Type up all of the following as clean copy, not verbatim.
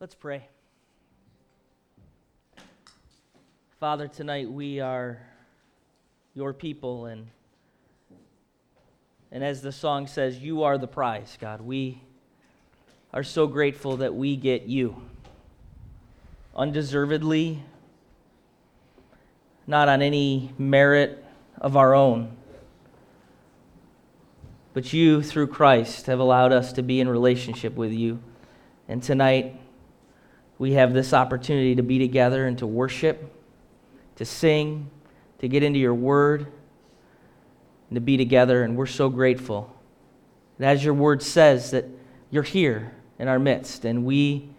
Let's pray. Father, tonight we are your people, and as the song says, you are the prize, God. We are so grateful that we get you. Undeservedly, not on any merit of our own, but you, through Christ, have allowed us to be in relationship with you. And tonight, we have this opportunity to be together and to worship, to sing, to get into your word, and to be together, and we're so grateful. And as your word says, that you're here in our midst, and we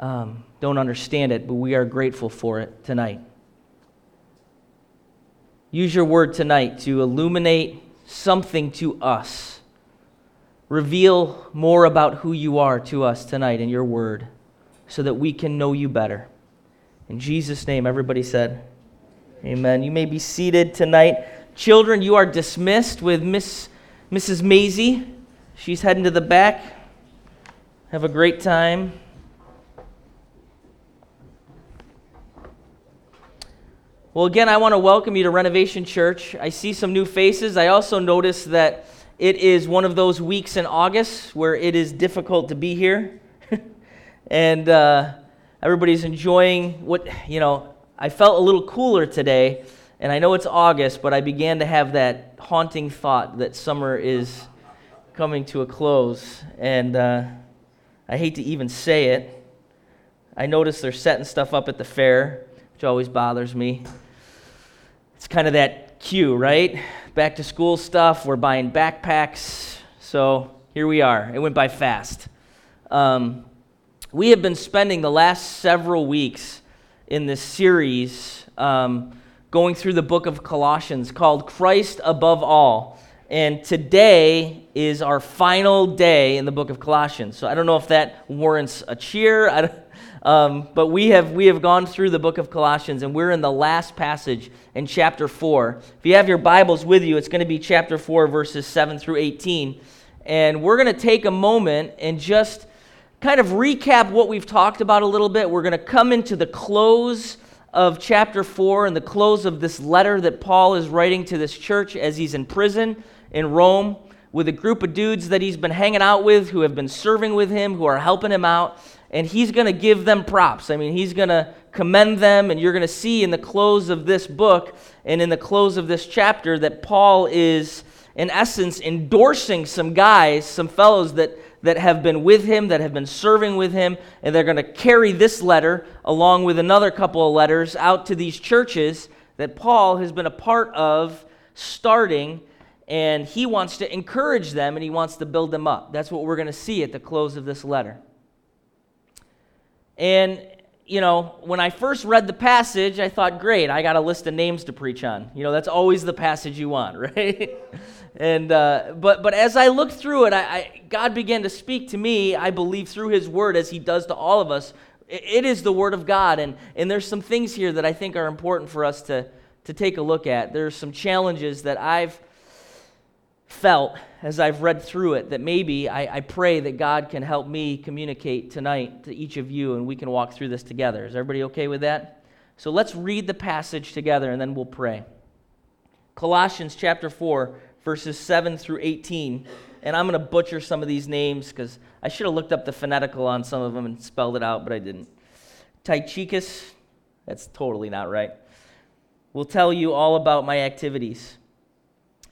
don't understand it, but we are grateful for it tonight. Use your word tonight to illuminate something to us. Reveal more about who you are to us tonight in your word so that we can know you better. In Jesus' name, everybody said, amen. You may be seated tonight. Children, you are dismissed with Mrs. Maisie. She's heading to the back. Have a great time. Well, again, I want to welcome you to Renovation Church. I see some new faces. I also notice that it is one of those weeks in August where it is difficult to be here. And everybody's enjoying I felt a little cooler today, and I know it's August, but I began to have that haunting thought that summer is coming to a close. And I hate to even say it. I notice they're setting stuff up at the fair, which always bothers me. It's kind of that cue, right? Back to school stuff. We're buying backpacks. So here we are. It went by fast. We have been spending the last several weeks in this series going through the book of Colossians called Christ Above All. And today is our final day in the book of Colossians. So I don't know if that warrants a cheer. But we have gone through the book of Colossians, and we're in the last passage in chapter 4. If you have your Bibles with you, it's going to be chapter 4, verses 7 through 18. And we're going to take a moment and just kind of recap what we've talked about a little bit. We're going to come into the close of chapter 4 and the close of this letter that Paul is writing to this church as he's in prison in Rome, with a group of dudes that he's been hanging out with, who have been serving with him, who are helping him out. And he's going to give them props. I mean, he's going to commend them, and you're going to see in the close of this book and in the close of this chapter that Paul is, in essence, endorsing some guys, some fellows that have been with him, that have been serving with him, and they're going to carry this letter along with another couple of letters out to these churches that Paul has been a part of starting, and he wants to encourage them, and he wants to build them up. That's what we're going to see at the close of this letter. And, when I first read the passage, I thought, great, I got a list of names to preach on. That's always the passage you want, right? And but as I looked through it, God began to speak to me, I believe, through his word, as he does to all of us. It is the word of God, and there's some things here that I think are important for us to take a look at. There's some challenges that I've felt as I've read through it, that maybe I pray that God can help me communicate tonight to each of you, and we can walk through this together. Is everybody okay with that? So let's read the passage together, and then we'll pray. Colossians chapter 4, verses 7 through 18. And I'm going to butcher some of these names, because I should have looked up the phonetical on some of them and spelled it out, but I didn't. Tychicus, that's totally not right, will tell you all about my activities.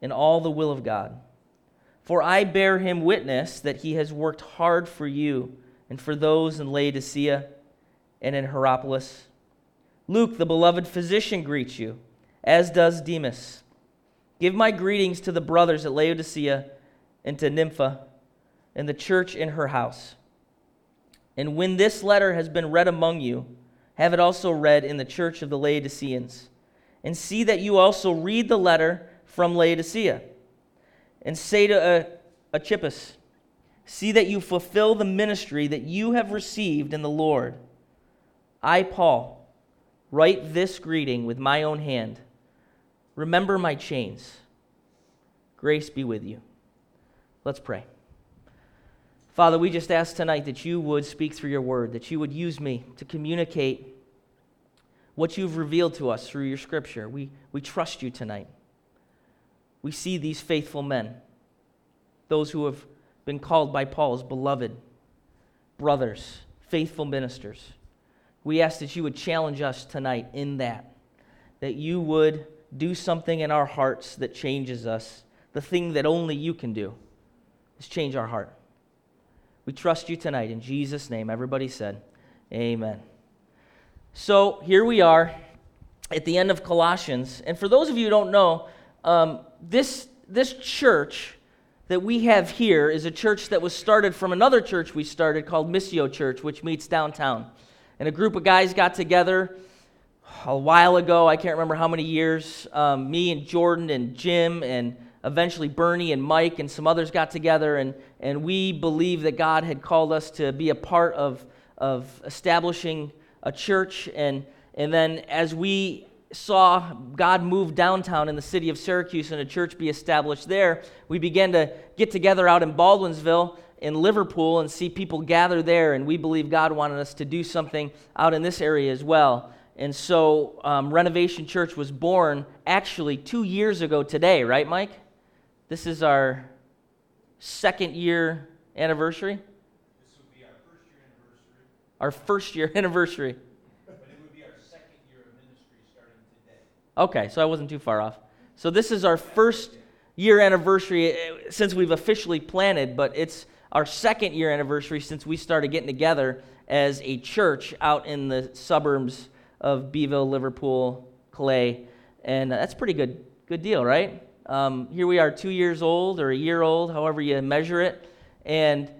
in all the will of God. For I bear him witness that he has worked hard for you and for those in Laodicea and in Hierapolis. Luke, the beloved physician, greets you, as does Demas. Give my greetings to the brothers at Laodicea and to Nympha and the church in her house. And when this letter has been read among you, have it also read in the church of the Laodiceans. And see that you also read the letter from Laodicea. And say to Achippus, see that you fulfill the ministry that you have received in the Lord. I, Paul, write this greeting with my own hand. Remember my chains. Grace be with you. Let's pray. Father, we just ask tonight that you would speak through your word, that you would use me to communicate what you've revealed to us through your scripture. We trust you tonight. We see these faithful men, those who have been called by Paul's beloved brothers, faithful ministers. We ask that you would challenge us tonight in that you would do something in our hearts that changes us. The thing that only you can do is change our heart. We trust you tonight in Jesus' name. Everybody said, amen. So here we are at the end of Colossians. And for those of you who don't know, this church that we have here is a church that was started from another church we started called Missio Church, which meets downtown. And a group of guys got together a while ago, I can't remember how many years, me and Jordan and Jim and eventually Bernie and Mike and some others got together, and we believe that God had called us to be a part of establishing a church. And then as we saw God move downtown in the city of Syracuse and a church be established there, we began to get together out in Baldwinsville in Liverpool and see people gather there, and we believe God wanted us to do something out in this area as well. And so Renovation Church was born actually 2 years ago today, right, Mike? This is our second year anniversary. This would be our first year anniversary. Our first year anniversary. But it would be our second year of ministry starting today. Okay, so I wasn't too far off. So this is our first year anniversary since we've officially planted, but it's our second year anniversary since we started getting together as a church out in the suburbs of Beeville, Liverpool, Clay, and that's pretty good deal, right? Here we are 2 years old or a year old, however you measure it, and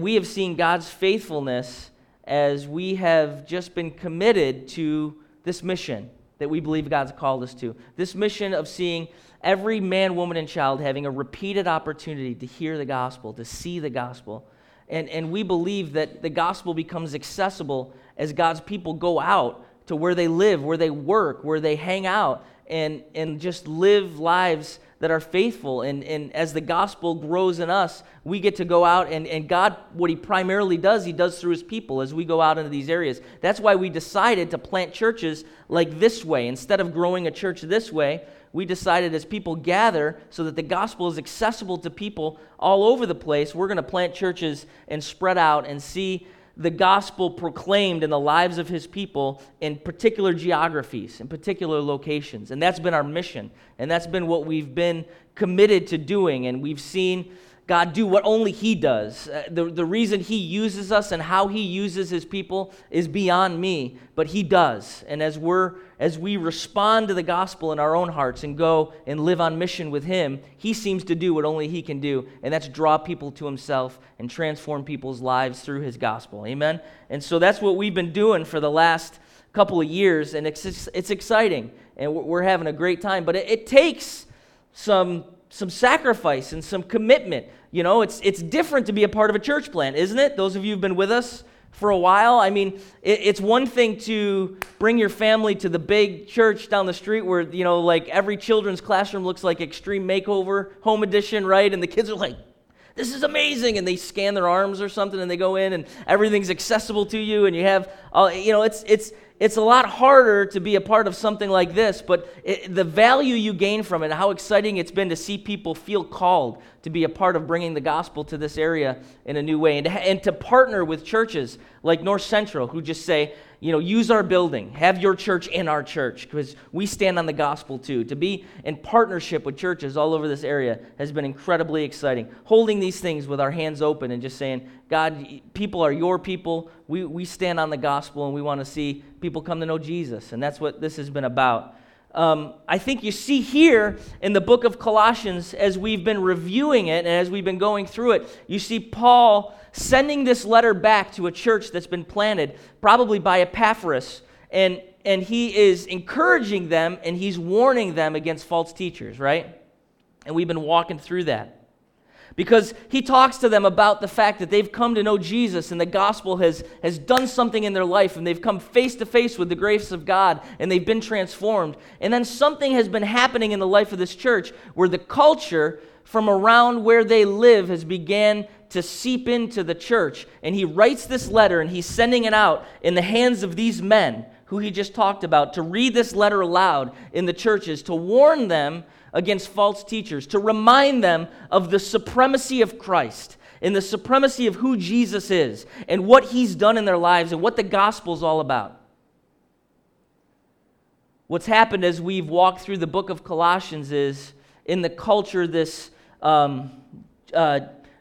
we have seen God's faithfulness as we have just been committed to this mission that we believe God's called us to, this mission of seeing every man, woman, and child having a repeated opportunity to hear the gospel, to see the gospel, and we believe that the gospel becomes accessible as God's people go out to where they live, where they work, where they hang out, and just live lives that are faithful. And as the gospel grows in us, we get to go out, and God, what he primarily does, he does through his people as we go out into these areas. That's why we decided to plant churches like this way. Instead of growing a church this way, we decided as people gather so that the gospel is accessible to people all over the place, we're going to plant churches and spread out and see the gospel proclaimed in the lives of his people in particular geographies, in particular locations. And that's been our mission, and that's been what we've been committed to doing, and we've seen God do what only he does. The reason he uses us and how he uses his people is beyond me, but he does. And as we respond to the gospel in our own hearts and go and live on mission with him, he seems to do what only he can do, and that's draw people to himself and transform people's lives through his gospel. Amen? And so that's what we've been doing for the last couple of years, and it's exciting, and we're having a great time. But it takes some sacrifice and some commitment. You know, it's different to be a part of a church plant, isn't it? Those of you who've been with us for a while, I mean, it's one thing to bring your family to the big church down the street where, you know, like every children's classroom looks like Extreme Makeover, Home Edition, right? And the kids are like, this is amazing, and they scan their arms or something, and they go in, and everything's accessible to you, and you have, you know, it's It's a lot harder to be a part of something like this, but the value you gain from it, how exciting it's been to see people feel called to be a part of bringing the gospel to this area in a new way, and to partner with churches like North Central who just say, you know, use our building, have your church in our church, because we stand on the gospel too. To be in partnership with churches all over this area has been incredibly exciting. Holding these things with our hands open and just saying, God, people are your people. We stand on the gospel, and we want to see people come to know Jesus, and that's what this has been about. I think you see here in the book of Colossians, as we've been reviewing it and as we've been going through it, you see Paul sending this letter back to a church that's been planted, probably by Epaphras, and he is encouraging them, and he's warning them against false teachers, right? And we've been walking through that, because he talks to them about the fact that they've come to know Jesus, and the gospel has done something in their life, and they've come face to face with the grace of God, and they've been transformed. And then something has been happening in the life of this church where the culture from around where they live has began to seep into the church. And he writes this letter, and he's sending it out in the hands of these men who he just talked about, to read this letter aloud in the churches, to warn them against false teachers, to remind them of the supremacy of Christ and the supremacy of who Jesus is and what he's done in their lives and what the gospel's all about. What's happened as we've walked through the book of Colossians is, in the culture, this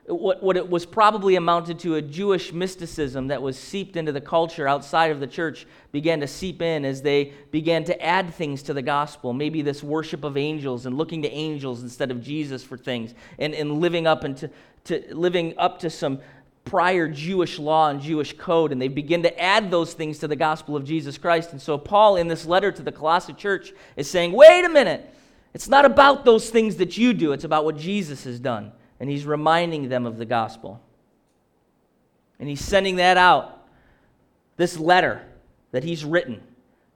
what it was probably amounted to a Jewish mysticism that was seeped into the culture outside of the church began to seep in as they began to add things to the gospel. Maybe this worship of angels and looking to angels instead of Jesus for things, and living up to some prior Jewish law and Jewish code, and they begin to add those things to the gospel of Jesus Christ. And so Paul, in this letter to the Colossian church, is saying, wait a minute, it's not about those things that you do, it's about what Jesus has done. And he's reminding them of the gospel. And he's sending that out, this letter that he's written,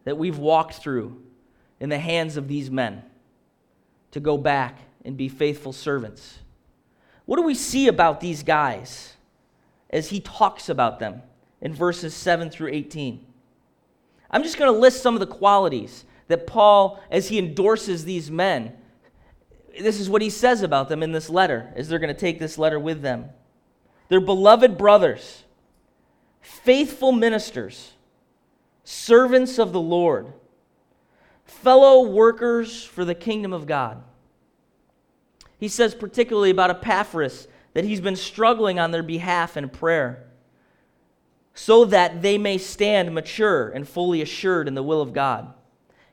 that we've walked through, in the hands of these men, to go back and be faithful servants. What do we see about these guys as he talks about them in verses 7 through 18? I'm just going to list some of the qualities that Paul, as he endorses these men, this is what he says about them in this letter, as they're going to take this letter with them. They're beloved brothers, faithful ministers, servants of the Lord, fellow workers for the kingdom of God. He says particularly about Epaphras that he's been struggling on their behalf in prayer, so that they may stand mature and fully assured in the will of God.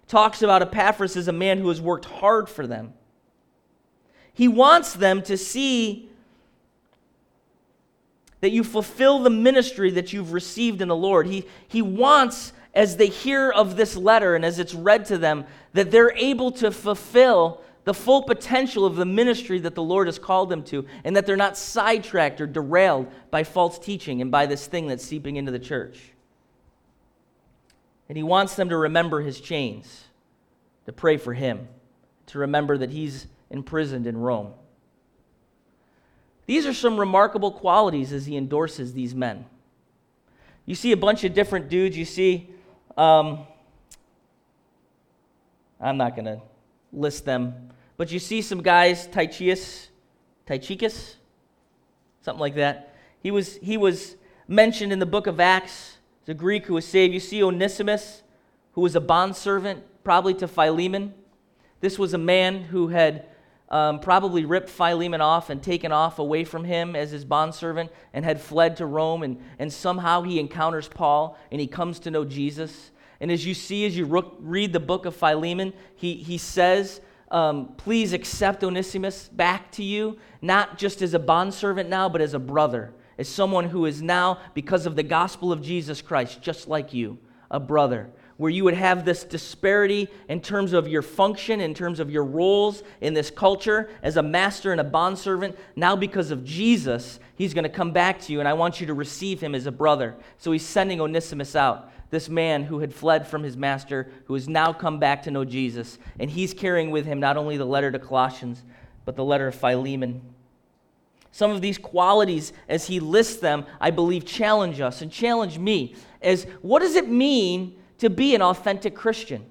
He talks about Epaphras as a man who has worked hard for them. He wants them to see that you fulfill the ministry that you've received in the Lord. He wants, as they hear of this letter and as it's read to them, that they're able to fulfill the full potential of the ministry that the Lord has called them to, and that they're not sidetracked or derailed by false teaching and by this thing that's seeping into the church. And he wants them to remember his chains, to pray for him, to remember that he's imprisoned in Rome. These are some remarkable qualities as he endorses these men. You see a bunch of different dudes. You see, I'm not going to list them, but you see some guys, Tychicus, something like that. He was mentioned in the book of Acts. He's a Greek who was saved. You see Onesimus, who was a bondservant, probably to Philemon. This was a man who had probably ripped Philemon off and taken off away from him as his bondservant, and had fled to Rome, and somehow he encounters Paul, and he comes to know Jesus. And as you see, as you read the book of Philemon, he says, please accept Onesimus back to you, not just as a bondservant now, but as a brother, as someone who is now, because of the gospel of Jesus Christ, just like you, a brother. Where you would have this disparity in terms of your function, in terms of your roles in this culture as a master and a bondservant. Now because of Jesus, he's going to come back to you, and I want you to receive him as a brother. So he's sending Onesimus out, this man who had fled from his master, who has now come back to know Jesus. And he's carrying with him not only the letter to Colossians, but the letter of Philemon. Some of these qualities, as he lists them, I believe challenge us and challenge me. As what does it mean to be an authentic Christian,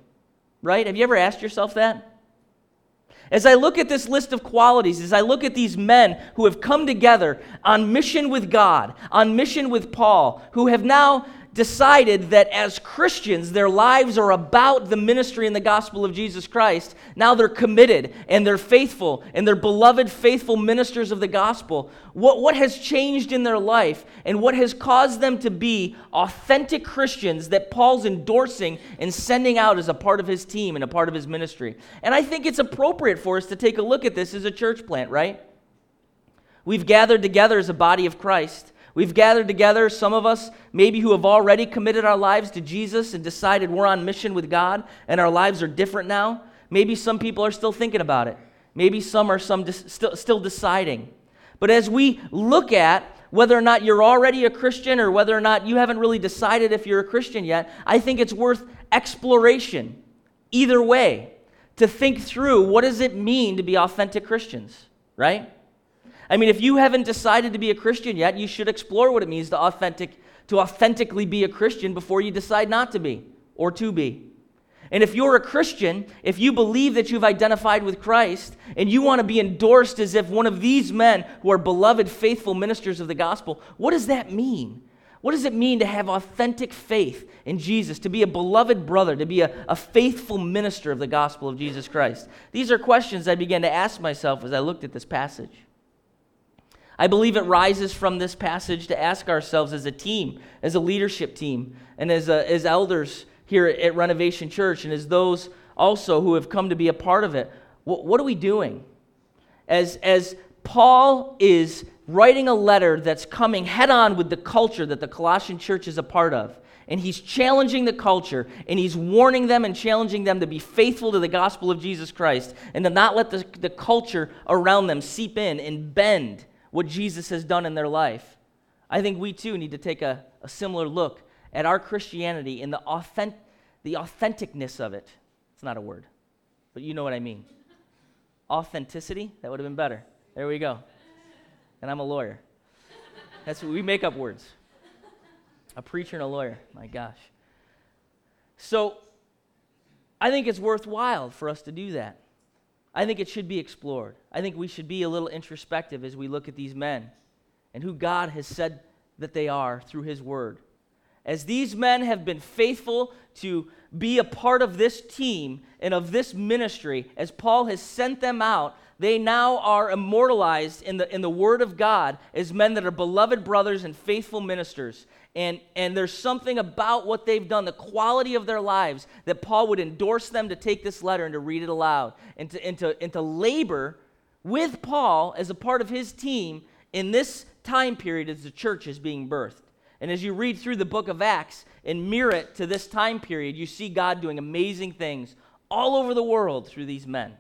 right? Have you ever asked yourself that? As I look at this list of qualities, as I look at these men who have come together on mission with God, on mission with Paul, who have now decided that as Christians, their lives are about the ministry and the gospel of Jesus Christ. Now they're committed and they're faithful and they're beloved, faithful ministers of the gospel. What has changed in their life and what has caused them to be authentic Christians that Paul's endorsing and sending out as a part of his team and a part of his ministry? And I think it's appropriate for us to take a look at this as a church plant, right? We've gathered together as a body of Christ. We've gathered together, some of us maybe who have already committed our lives to Jesus and decided we're on mission with God and our lives are different now. Maybe some people are still thinking about it. Maybe some are still deciding. But as we look at whether or not you're already a Christian or whether or not you haven't really decided if you're a Christian yet, I think it's worth exploration either way to think through what does it mean to be authentic Christians, right? I mean, if you haven't decided to be a Christian yet, you should explore what it means to authentically be a Christian before you decide not to be or to be. And if you're a Christian, if you believe that you've identified with Christ and you want to be endorsed as if one of these men who are beloved, faithful ministers of the gospel, what does that mean? What does it mean to have authentic faith in Jesus, to be a beloved brother, to be a faithful minister of the gospel of Jesus Christ? These are questions I began to ask myself as I looked at this passage. I believe it rises from this passage to ask ourselves as a team, as a leadership team, and as elders here at Renovation Church, and as those also who have come to be a part of it, what are we doing? As Paul is writing a letter that's coming head-on with the culture that the Colossian church is a part of, and he's challenging the culture, and he's warning them and challenging them to be faithful to the gospel of Jesus Christ, and to not let the culture around them seep in and bend what Jesus has done in their life. I think we too need to take a similar look at our Christianity and the authenticness of it. It's not a word, but you know what I mean. Authenticity, that would have been better. There we go. And I'm a lawyer. That's what we make up words. A preacher and a lawyer, my gosh. So I think it's worthwhile for us to do that. I think it should be explored. I think we should be a little introspective as we look at these men and who God has said that they are through His Word. As these men have been faithful to be a part of this team and of this ministry, as Paul has sent them out, they now are immortalized in the Word of God as men that are beloved brothers and faithful ministers. And there's something about what they've done, the quality of their lives, that Paul would endorse them to take this letter and to read it aloud and to labor with Paul as a part of his team in this time period as the church is being birthed. And as you read through the book of Acts and mirror it to this time period, you see God doing amazing things all over the world through these men.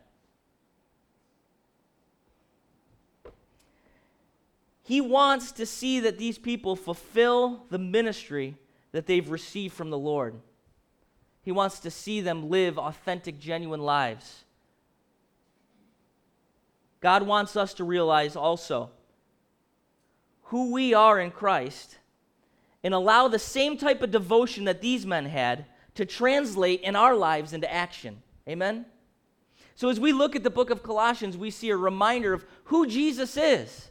He wants to see that these people fulfill the ministry that they've received from the Lord. He wants to see them live authentic, genuine lives. God wants us to realize also who we are in Christ and allow the same type of devotion that these men had to translate in our lives into action. Amen? So as we look at the book of Colossians, we see a reminder of who Jesus is.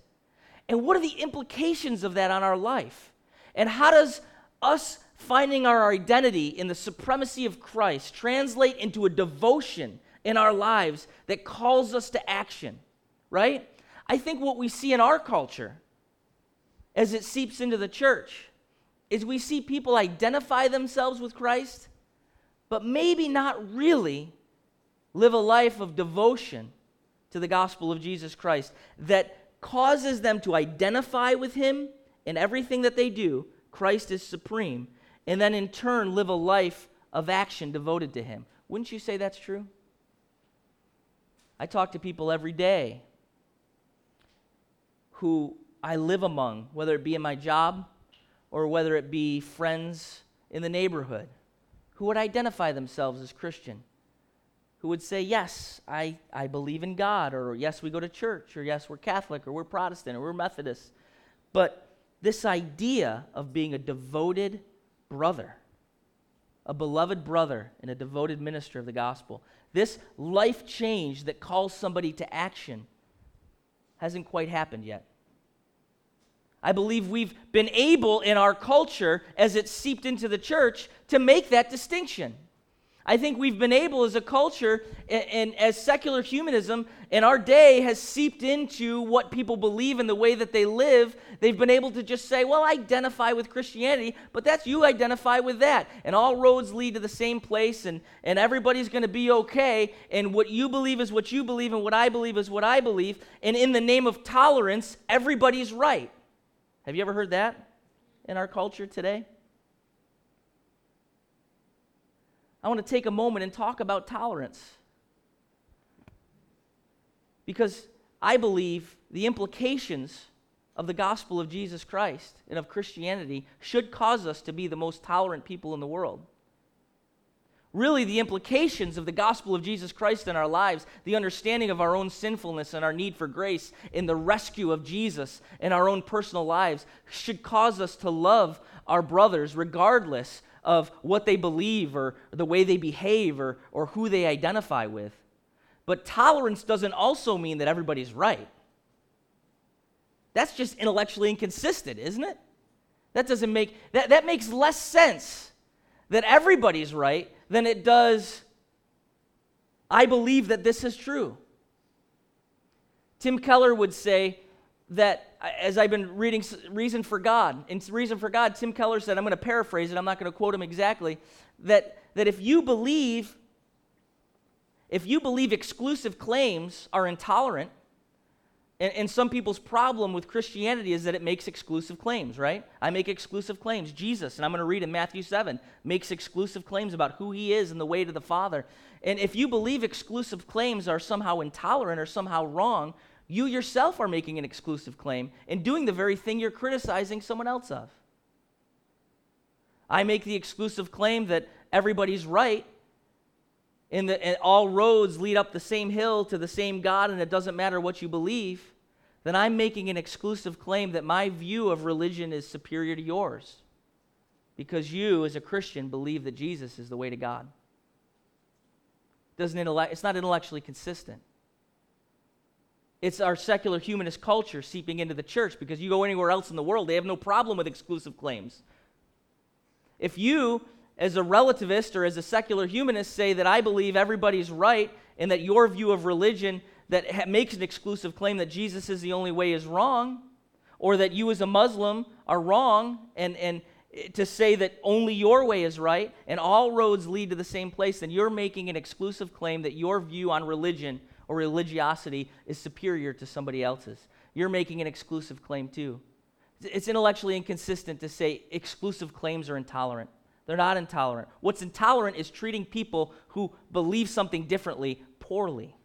And what are the implications of that on our life? And how does us finding our identity in the supremacy of Christ translate into a devotion in our lives that calls us to action, right? I think what we see in our culture as it seeps into the church is we see people identify themselves with Christ, but maybe not really live a life of devotion to the gospel of Jesus Christ that causes them to identify with Him in everything that they do. Christ is supreme, and then in turn live a life of action devoted to Him. Wouldn't you say that's true? I talk to people every day who I live among, whether it be in my job or whether it be friends in the neighborhood, who would identify themselves as Christian, who would say, yes, I believe in God, or yes, we go to church, or yes, we're Catholic, or we're Protestant, or we're Methodist. But this idea of being a devoted brother, a beloved brother, and a devoted minister of the gospel. This life change that calls somebody to action hasn't quite happened yet. I believe we've been able in our culture, as it's seeped into the church, to make that distinction. I think we've been able as a culture and as secular humanism in our day has seeped into what people believe and the way that they live, they've been able to just say, well, I identify with Christianity, but that's you identify with that. And all roads lead to the same place and everybody's going to be okay. And what you believe is what you believe and what I believe is what I believe. And in the name of tolerance, everybody's right. Have you ever heard that in our culture today? I want to take a moment and talk about tolerance, because I believe the implications of the gospel of Jesus Christ and of Christianity should cause us to be the most tolerant people in the world. Really, the implications of the gospel of Jesus Christ in our lives, the understanding of our own sinfulness and our need for grace and the rescue of Jesus in our own personal lives should cause us to love our brothers regardless of what they believe or the way they behave or who they identify with. But tolerance doesn't also mean that everybody's right. That's just intellectually inconsistent, isn't it? That doesn't make that makes less sense that everybody's right than it does I believe that this is true. Tim Keller would say that, as I've been reading Reason for God, in Reason for God, Tim Keller said, I'm going to paraphrase it, I'm not going to quote him exactly, that if you believe exclusive claims are intolerant, and some people's problem with Christianity is that it makes exclusive claims, right? I make exclusive claims. Jesus, and I'm going to read in Matthew 7, makes exclusive claims about who he is and the way to the Father. And if you believe exclusive claims are somehow intolerant or somehow wrong, you yourself are making an exclusive claim and doing the very thing you're criticizing someone else of. I make the exclusive claim that everybody's right and all roads lead up the same hill to the same God and it doesn't matter what you believe, then I'm making an exclusive claim that my view of religion is superior to yours because you, as a Christian, believe that Jesus is the way to God. It's not intellectually consistent. It's our secular humanist culture seeping into the church because you go anywhere else in the world, they have no problem with exclusive claims. If you, as a relativist or as a secular humanist, say that I believe everybody's right and that your view of religion that makes an exclusive claim that Jesus is the only way is wrong, or that you as a Muslim are wrong and to say that only your way is right and all roads lead to the same place, then you're making an exclusive claim that your view on religion or religiosity is superior to somebody else's. You're making an exclusive claim too. It's intellectually inconsistent to say exclusive claims are intolerant. They're not intolerant. What's intolerant is treating people who believe something differently poorly.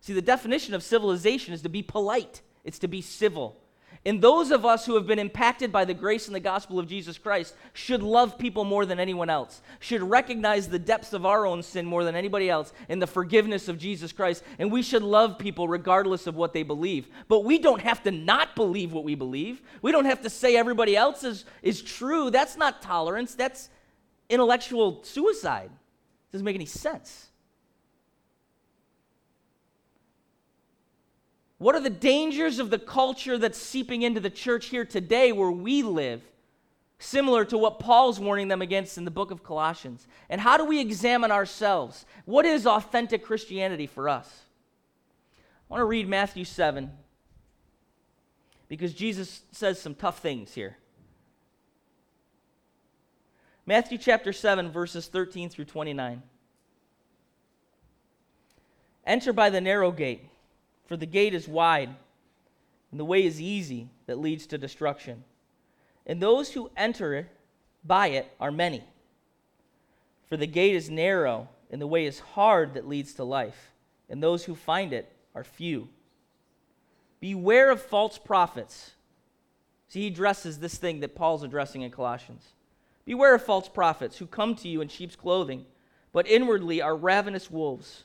See, the definition of civilization is to be polite. It's to be civil. And those of us who have been impacted by the grace and the gospel of Jesus Christ should love people more than anyone else, should recognize the depths of our own sin more than anybody else and the forgiveness of Jesus Christ, and we should love people regardless of what they believe. But we don't have to not believe what we believe. We don't have to say everybody else is true. That's not tolerance. That's intellectual suicide. It doesn't make any sense. What are the dangers of the culture that's seeping into the church here today where we live, similar to what Paul's warning them against in the book of Colossians? And how do we examine ourselves? What is authentic Christianity for us? I want to read Matthew 7 because Jesus says some tough things here. Matthew chapter 7, verses 13 through 29. Enter by the narrow gate. For the gate is wide, and the way is easy that leads to destruction. And those who enter by it are many. For the gate is narrow, and the way is hard that leads to life. And those who find it are few. Beware of false prophets. See, he addresses this thing that Paul's addressing in Colossians. Beware of false prophets who come to you in sheep's clothing, but inwardly are ravenous wolves.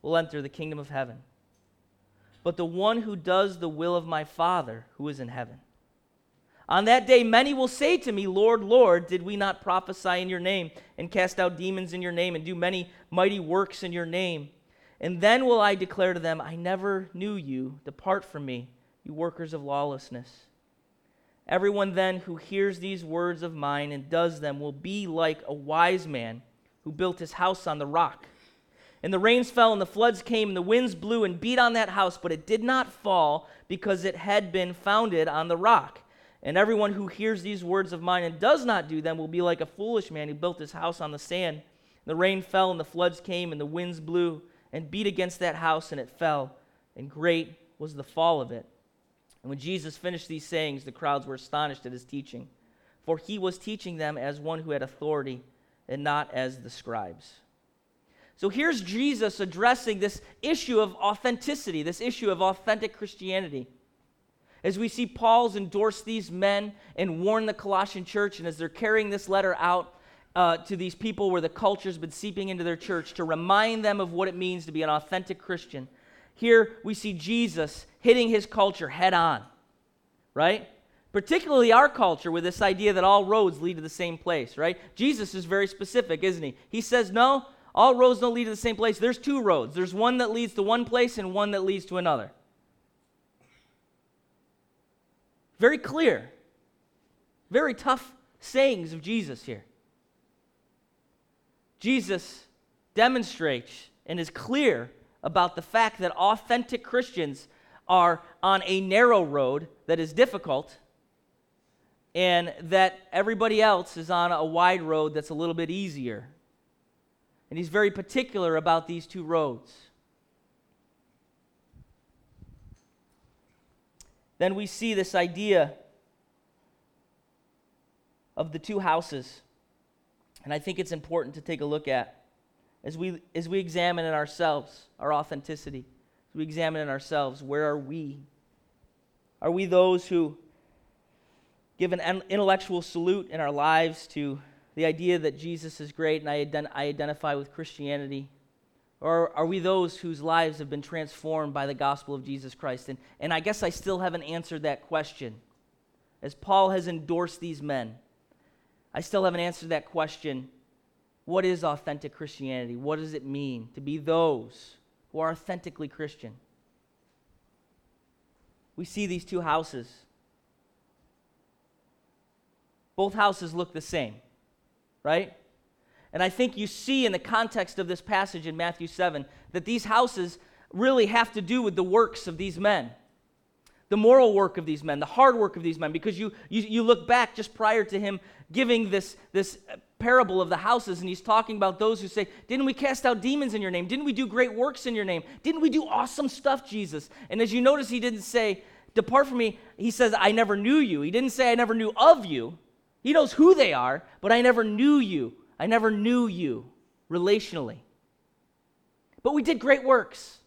will enter the kingdom of heaven, but the one who does the will of my Father who is in heaven. On that day many will say to me, Lord, Lord, did we not prophesy in your name and cast out demons in your name and do many mighty works in your name? And then will I declare to them, I never knew you. Depart from me, you workers of lawlessness. Everyone then who hears these words of mine and does them will be like a wise man who built his house on the rock. And the rains fell and the floods came and the winds blew and beat on that house, but it did not fall because it had been founded on the rock. And everyone who hears these words of mine and does not do them will be like a foolish man who built his house on the sand. The rain fell and the floods came and the winds blew and beat against that house, and it fell, and great was the fall of it. And when Jesus finished these sayings, the crowds were astonished at his teaching, for he was teaching them as one who had authority and not as the scribes. So here's Jesus addressing this issue of authenticity, this issue of authentic Christianity. As we see Paul's endorse these men and warn the Colossian church, and as they're carrying this letter out to these people where the culture's been seeping into their church, to remind them of what it means to be an authentic Christian, here we see Jesus hitting his culture head on, right? Particularly our culture, with this idea that all roads lead to the same place, right? Jesus is very specific, isn't he? He says, no, all roads don't lead to the same place. There's two roads. There's one that leads to one place and one that leads to another. Very clear, very tough sayings of Jesus here. Jesus demonstrates and is clear about the fact that authentic Christians are on a narrow road that is difficult, and that everybody else is on a wide road that's a little bit easier. And he's very particular about these two roads. Then we see this idea of the two houses. And I think it's important to take a look at as we examine in ourselves our authenticity, as we examine in ourselves, where are we? Are we those who give an intellectual salute in our lives to the idea that Jesus is great and I identify with Christianity? Or are we those whose lives have been transformed by the gospel of Jesus Christ? And I guess I still haven't answered that question. As Paul has endorsed these men, I still haven't answered that question. What is authentic Christianity? What does it mean to be those who are authentically Christian? We see these two houses. Both houses look the same, right? And I think you see in the context of this passage in Matthew 7 that these houses really have to do with the works of these men, the moral work of these men, the hard work of these men, because you look back just prior to him giving this parable of the houses, and he's talking about those who say, didn't we cast out demons in your name? Didn't we do great works in your name? Didn't we do awesome stuff, Jesus? And as you notice, he didn't say, depart from me. He says, I never knew you. He didn't say, I never knew of you. He knows who they are, but I never knew you. I never knew you relationally. But we did great works.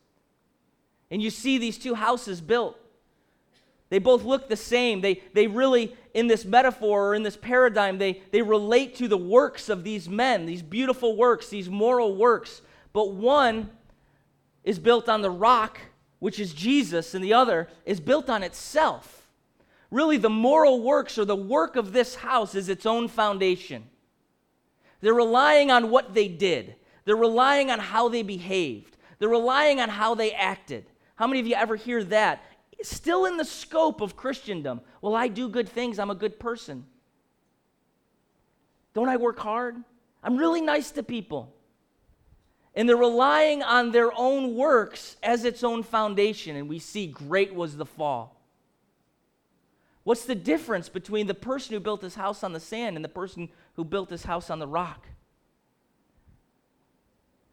And you see these two houses built. They both look the same. They really, in this metaphor or in this paradigm, they relate to the works of these men, these beautiful works, these moral works. But one is built on the rock, which is Jesus, and the other is built on itself. Really, the moral works or the work of this house is its own foundation. They're relying on what they did. They're relying on how they behaved. They're relying on how they acted. How many of you ever hear that? Still in the scope of Christendom. Well, I do good things. I'm a good person. Don't I work hard? I'm really nice to people. And they're relying on their own works as its own foundation. And we see great was the fall. What's the difference between the person who built his house on the sand and the person who built his house on the rock?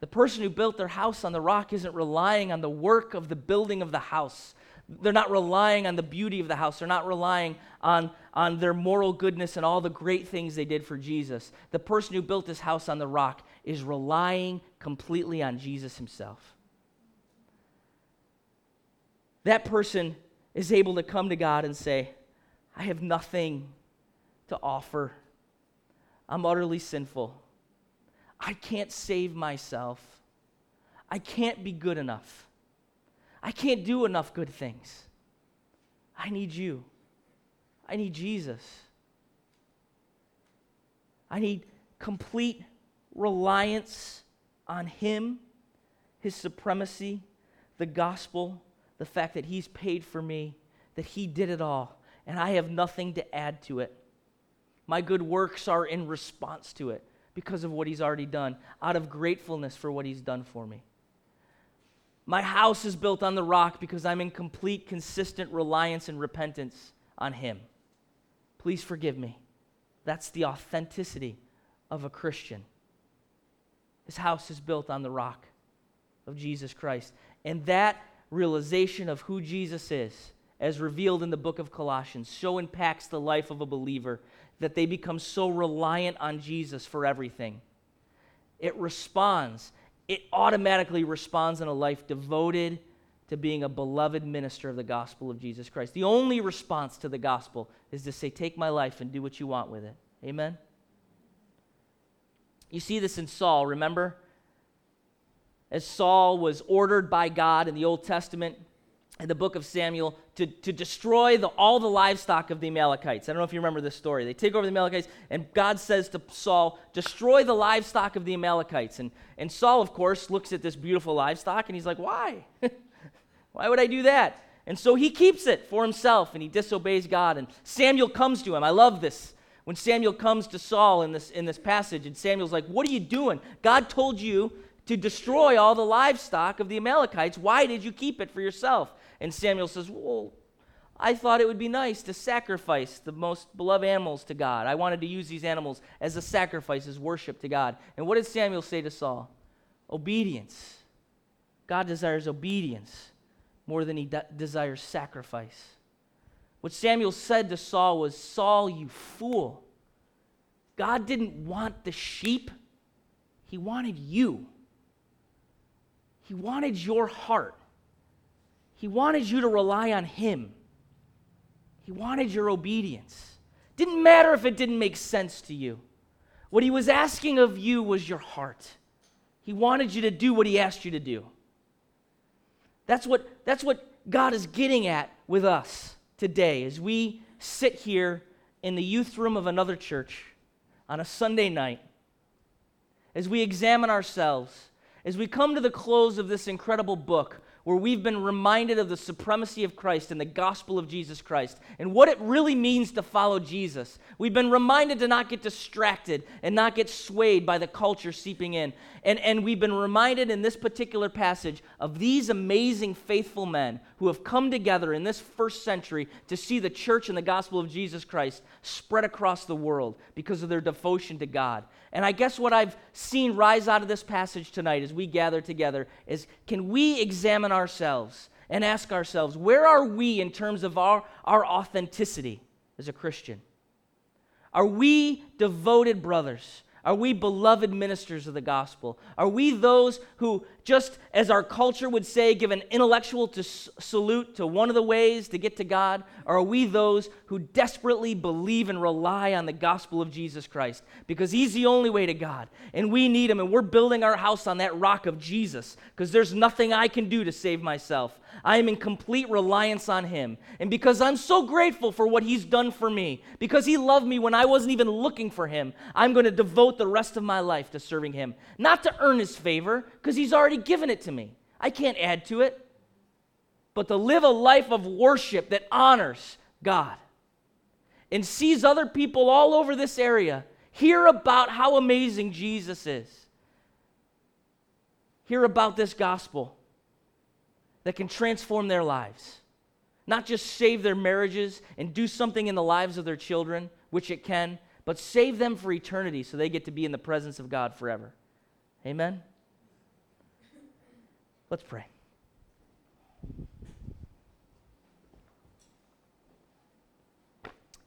The person who built their house on the rock isn't relying on the work of the building of the house. They're not relying on the beauty of the house. They're not relying on their moral goodness and all the great things they did for Jesus. The person who built this house on the rock is relying completely on Jesus himself. That person is able to come to God and say, I have nothing to offer. I'm utterly sinful. I can't save myself. I can't be good enough. I can't do enough good things. I need you. I need Jesus. I need complete reliance on him, his supremacy, the gospel, the fact that he's paid for me, that he did it all, and I have nothing to add to it. My good works are in response to it because of what he's already done, out of gratefulness for what he's done for me. My house is built on the rock because I'm in complete, consistent reliance and repentance on him. Please forgive me. That's the authenticity of a Christian. His house is built on the rock of Jesus Christ. And that realization of who Jesus is, as revealed in the book of Colossians, so impacts the life of a believer that they become so reliant on Jesus for everything. It automatically responds in a life devoted to being a beloved minister of the gospel of Jesus Christ. The only response to the gospel is to say, take my life and do what you want with it. Amen? You see this in Saul, remember? As Saul was ordered by God in the Old Testament, in the book of Samuel, to destroy all the livestock of the Amalekites. I don't know if you remember this story. They take over the Amalekites, and God says to Saul, destroy the livestock of the Amalekites. And Saul, of course, looks at this beautiful livestock, and he's like, why? Why would I do that? And so he keeps it for himself, and he disobeys God. And Samuel comes to him. I love this. When Samuel comes to Saul in this passage, and Samuel's like, what are you doing? God told you to destroy all the livestock of the Amalekites. Why did you keep it for yourself? And Samuel says, well, I thought it would be nice to sacrifice the most beloved animals to God. I wanted to use these animals as a sacrifice, as worship to God. And what did Samuel say to Saul? Obedience. God desires obedience more than he desires sacrifice. What Samuel said to Saul was, Saul, you fool. God didn't want the sheep. He wanted you. He wanted your heart. He wanted you to rely on him. He wanted your obedience. Didn't matter if it didn't make sense to you. What he was asking of you was your heart. He wanted you to do what he asked you to do. That's what God is getting at with us today as we sit here in the youth room of another church on a Sunday night, as we examine ourselves, as we come to the close of this incredible book, where we've been reminded of the supremacy of Christ and the gospel of Jesus Christ and what it really means to follow Jesus. We've been reminded to not get distracted and not get swayed by the culture seeping in. And we've been reminded in this particular passage of these amazing faithful men who have come together in this first century to see the church and the gospel of Jesus Christ spread across the world because of their devotion to God. And I guess what I've seen rise out of this passage tonight as we gather together is, can we examine ourselves and ask ourselves, where are we in terms of our authenticity as a Christian? Are we devoted brothers? Are we beloved ministers of the gospel? Are we those who, just as our culture would say, give an intellectual salute to one of the ways to get to God? Or are we those who desperately believe and rely on the gospel of Jesus Christ? Because he's the only way to God, and we need him, and we're building our house on that rock of Jesus, because there's nothing I can do to save myself. I am in complete reliance on him. And because I'm so grateful for what he's done for me, because he loved me when I wasn't even looking for him, I'm going to devote the rest of my life to serving him. Not to earn his favor, because he's already given it to me. I can't add to it. But to live a life of worship that honors God and sees other people all over this area hear about how amazing Jesus is. Hear about this gospel that can transform their lives. Not just save their marriages and do something in the lives of their children, which it can, but save them for eternity so they get to be in the presence of God forever. Amen? Let's pray.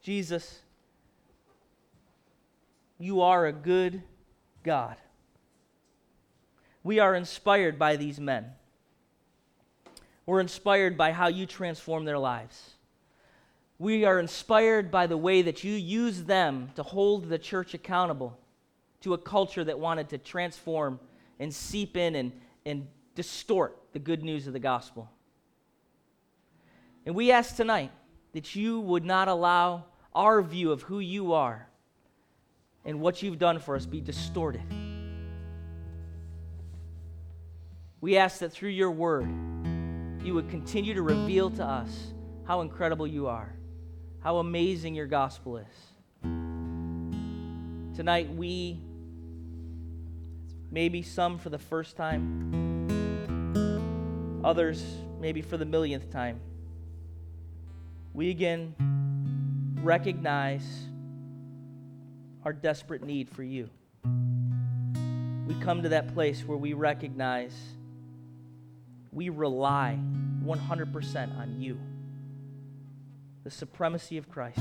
Jesus, you are a good God. We are inspired by these men. We're inspired by how you transform their lives. We are inspired by the way that you use them to hold the church accountable to a culture that wanted to transform and seep in and distort the good news of the gospel. And we ask tonight that you would not allow our view of who you are and what you've done for us be distorted. We ask that through your word, you would continue to reveal to us how incredible you are, how amazing your gospel is. Tonight we, maybe some for the first time, others maybe for the millionth time, we again recognize our desperate need for you. We come to that place where we recognize we rely 100% on you, the supremacy of Christ,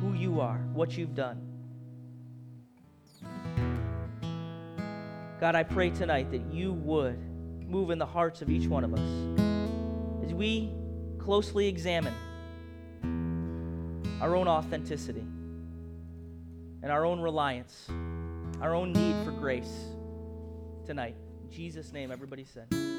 who you are, what you've done. God, I pray tonight that you would move in the hearts of each one of us as we closely examine our own authenticity and our own reliance, our own need for grace tonight. In Jesus' name, everybody said.